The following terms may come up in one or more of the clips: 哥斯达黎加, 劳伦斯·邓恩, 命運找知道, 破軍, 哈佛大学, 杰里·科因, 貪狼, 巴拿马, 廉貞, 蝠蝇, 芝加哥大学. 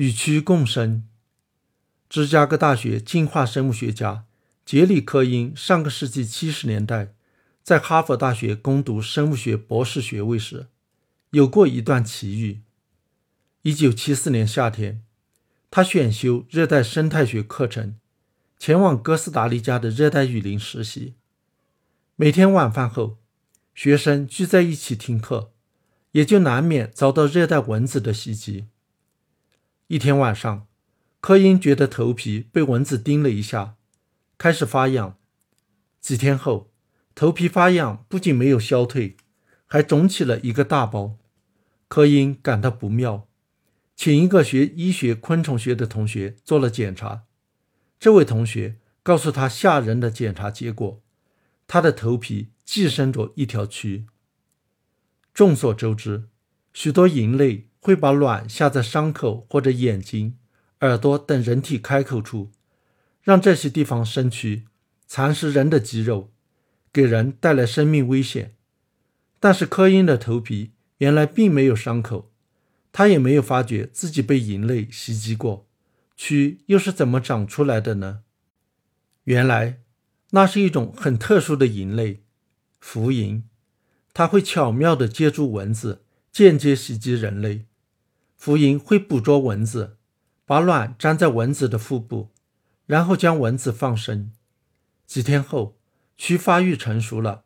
与其共生。芝加哥大学进化生物学家杰里科因上个世纪70年代在哈佛大学攻读生物学博士学位时，有过一段奇遇。1974年夏天，他选修热带生态学课程，前往哥斯达黎加的热带雨林实习。每天晚饭后，学生聚在一起听课，也就难免遭到热带蚊子的袭击。一天晚上，科因觉得头皮被蚊子叮了一下，开始发痒。几天后，头皮发痒不仅没有消退，还肿起了一个大包。科因感到不妙，请一个学医学昆虫学的同学做了检查。这位同学告诉他吓人的检查结果，他的头皮寄生着一条蛆。众所周知，许多蝇类会把卵下在伤口或者眼睛、耳朵等人体开口处，让这些地方生蛆，蚕食人的肌肉，给人带来生命危险。但是科因的头皮原来并没有伤口，他也没有发觉自己被蝇类袭击过，蛆又是怎么长出来的呢？原来那是一种很特殊的蝇类，蝠蝇，它会巧妙地借助蚊子间接袭击人类。蝠蝇会捕捉蚊子，把卵粘在蚊子的腹部，然后将蚊子放生。几天后，蛆发育成熟了，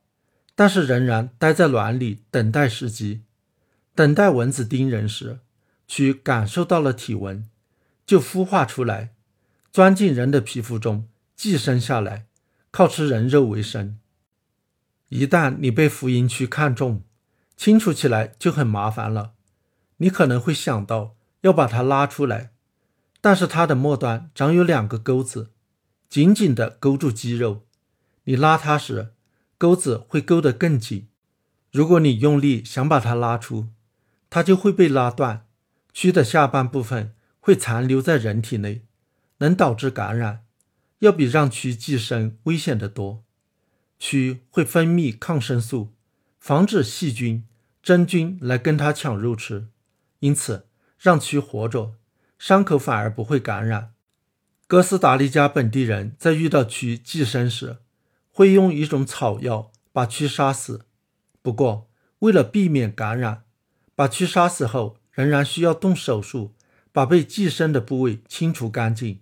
但是仍然待在卵里等待时机。等待蚊子叮人时，蛆感受到了体温，就孵化出来，钻进人的皮肤中，寄生下来，靠吃人肉为生。一旦你被蝠蝇蛆看中，清除起来就很麻烦了。你可能会想到要把它拉出来，但是它的末端长有2个钩子，紧紧地勾住肌肉。你拉它时，钩子会勾得更紧。如果你用力想把它拉出，它就会被拉断。蛆的下半部分会残留在人体内，能导致感染，要比让蛆寄生危险得多。蛆会分泌抗生素，防止细菌、真菌来跟它抢肉吃，因此让蛆活着，伤口反而不会感染。哥斯达黎加本地人在遇到蛆寄生时，会用一种草药把蛆杀死。不过，为了避免感染，把蛆杀死后仍然需要动手术，把被寄生的部位清除干净。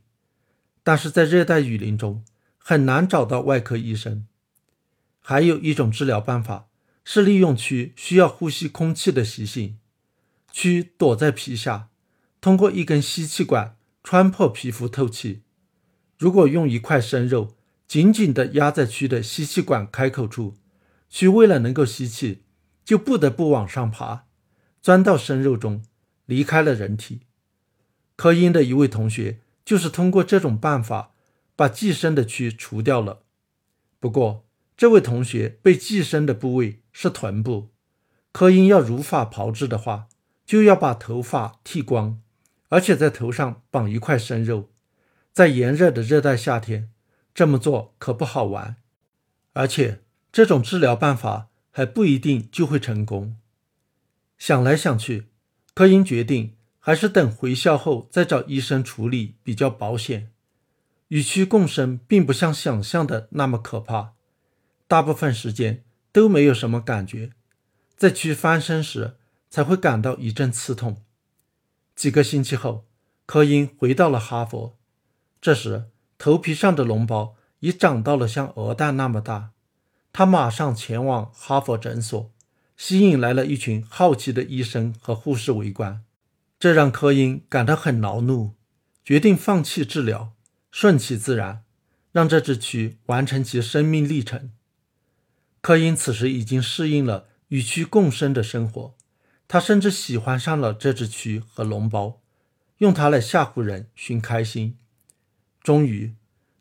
但是在热带雨林中，很难找到外科医生。还有一种治疗办法是利用蛆需要呼吸空气的习性。蛆躲在皮下，通过一根吸气管穿破皮肤透气。如果用一块生肉紧紧地压在蛆的吸气管开口处，蛆为了能够吸气，就不得不往上爬，钻到生肉中，离开了人体。科因的一位同学就是通过这种办法把寄生的蛆除掉了。不过这位同学被寄生的部位是臀部，科因要如法炮制的话，就要把头发剃光，而且在头上绑一块生肉。在炎热的热带夏天，这么做可不好玩，而且这种治疗办法还不一定就会成功。想来想去，科因决定还是等回校后再找医生处理比较保险。与蛆共生并不像想象的那么可怕，大部分时间都没有什么感觉，在蛆翻身时才会感到一阵刺痛。几个星期后，科因回到了哈佛，这时头皮上的脓包已长到了像鹅蛋那么大。他马上前往哈佛诊所，吸引来了一群好奇的医生和护士围观，这让科因感到很恼怒，决定放弃治疗，顺其自然，让这只蛆完成其生命历程。科因此时已经适应了与蛆共生的生活，他甚至喜欢上了这只蛆和脓包，用它来吓唬人寻开心。终于，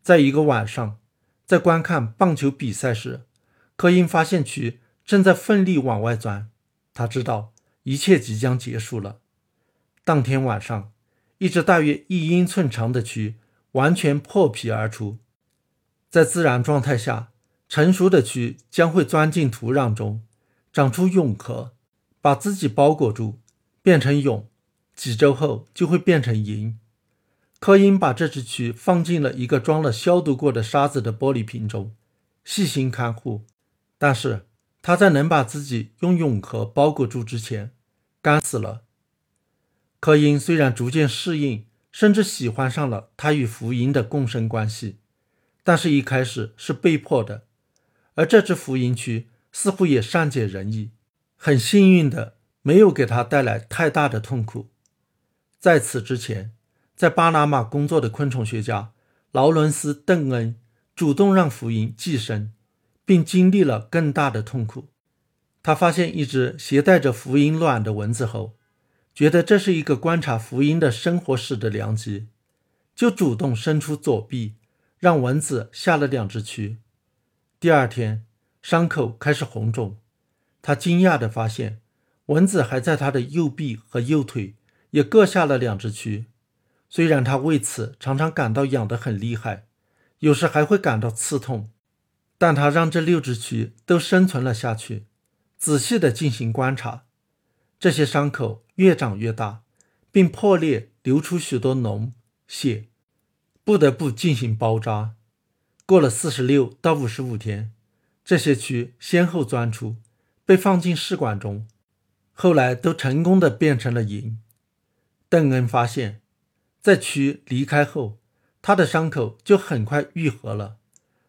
在一个晚上，在观看棒球比赛时，科因发现蛆正在奋力往外钻，他知道一切即将结束了。当天晚上，一只大约1英寸长的蛆完全破皮而出。在自然状态下，成熟的蛆将会钻进土壤中，长出蛹壳，把自己包裹住，变成蛹，几周后就会变成银。柯因把这支曲放进了一个装了消毒过的沙子的玻璃瓶中，细心看护，但是他在能把自己用蛹壳包裹住之前干死了。柯因虽然逐渐适应甚至喜欢上了他与福音的共生关系，但是一开始是被迫的，而这支福音曲似乎也善解人意，很幸运的没有给他带来太大的痛苦。在此之前，在巴拿马工作的昆虫学家劳伦斯·邓恩主动让福音寄生，并经历了更大的痛苦。他发现一只携带着福音卵的蚊子后，觉得这是一个观察福音的生活史的良机，就主动伸出左臂让蚊子下了2只蛆。第二天伤口开始红肿，他惊讶地发现蚊子还在他的右臂和右腿也各下了2只蛆。虽然他为此常常感到痒得很厉害，有时还会感到刺痛，但他让这6只蛆都生存了下去，仔细地进行观察。这些伤口越长越大，并破裂流出许多脓血，不得不进行包扎。过了46到55天，这些蛆先后钻出，被放进试管中，后来都成功地变成了银。邓恩发现，在蛆离开后，他的伤口就很快愈合了，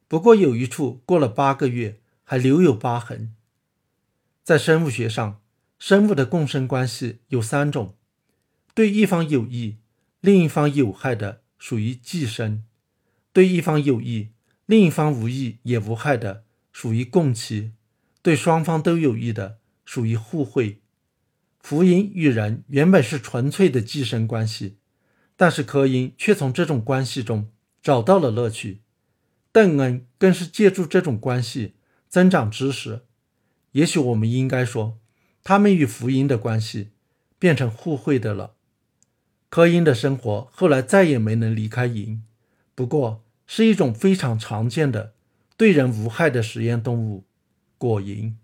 不过有一处过了8个月还留有疤痕。在生物学上，生物的共生关系有3种，对一方有益另一方有害的属于寄生，对一方有益另一方无益也无害的属于共栖，对双方都有益的属于互惠。福音与人原本是纯粹的寄生关系，但是柯因却从这种关系中找到了乐趣，邓恩更是借助这种关系增长知识。也许我们应该说，他们与福音的关系变成互惠的了。柯因的生活后来再也没能离开营，不过是一种非常常见的对人无害的实验动物——果蝇。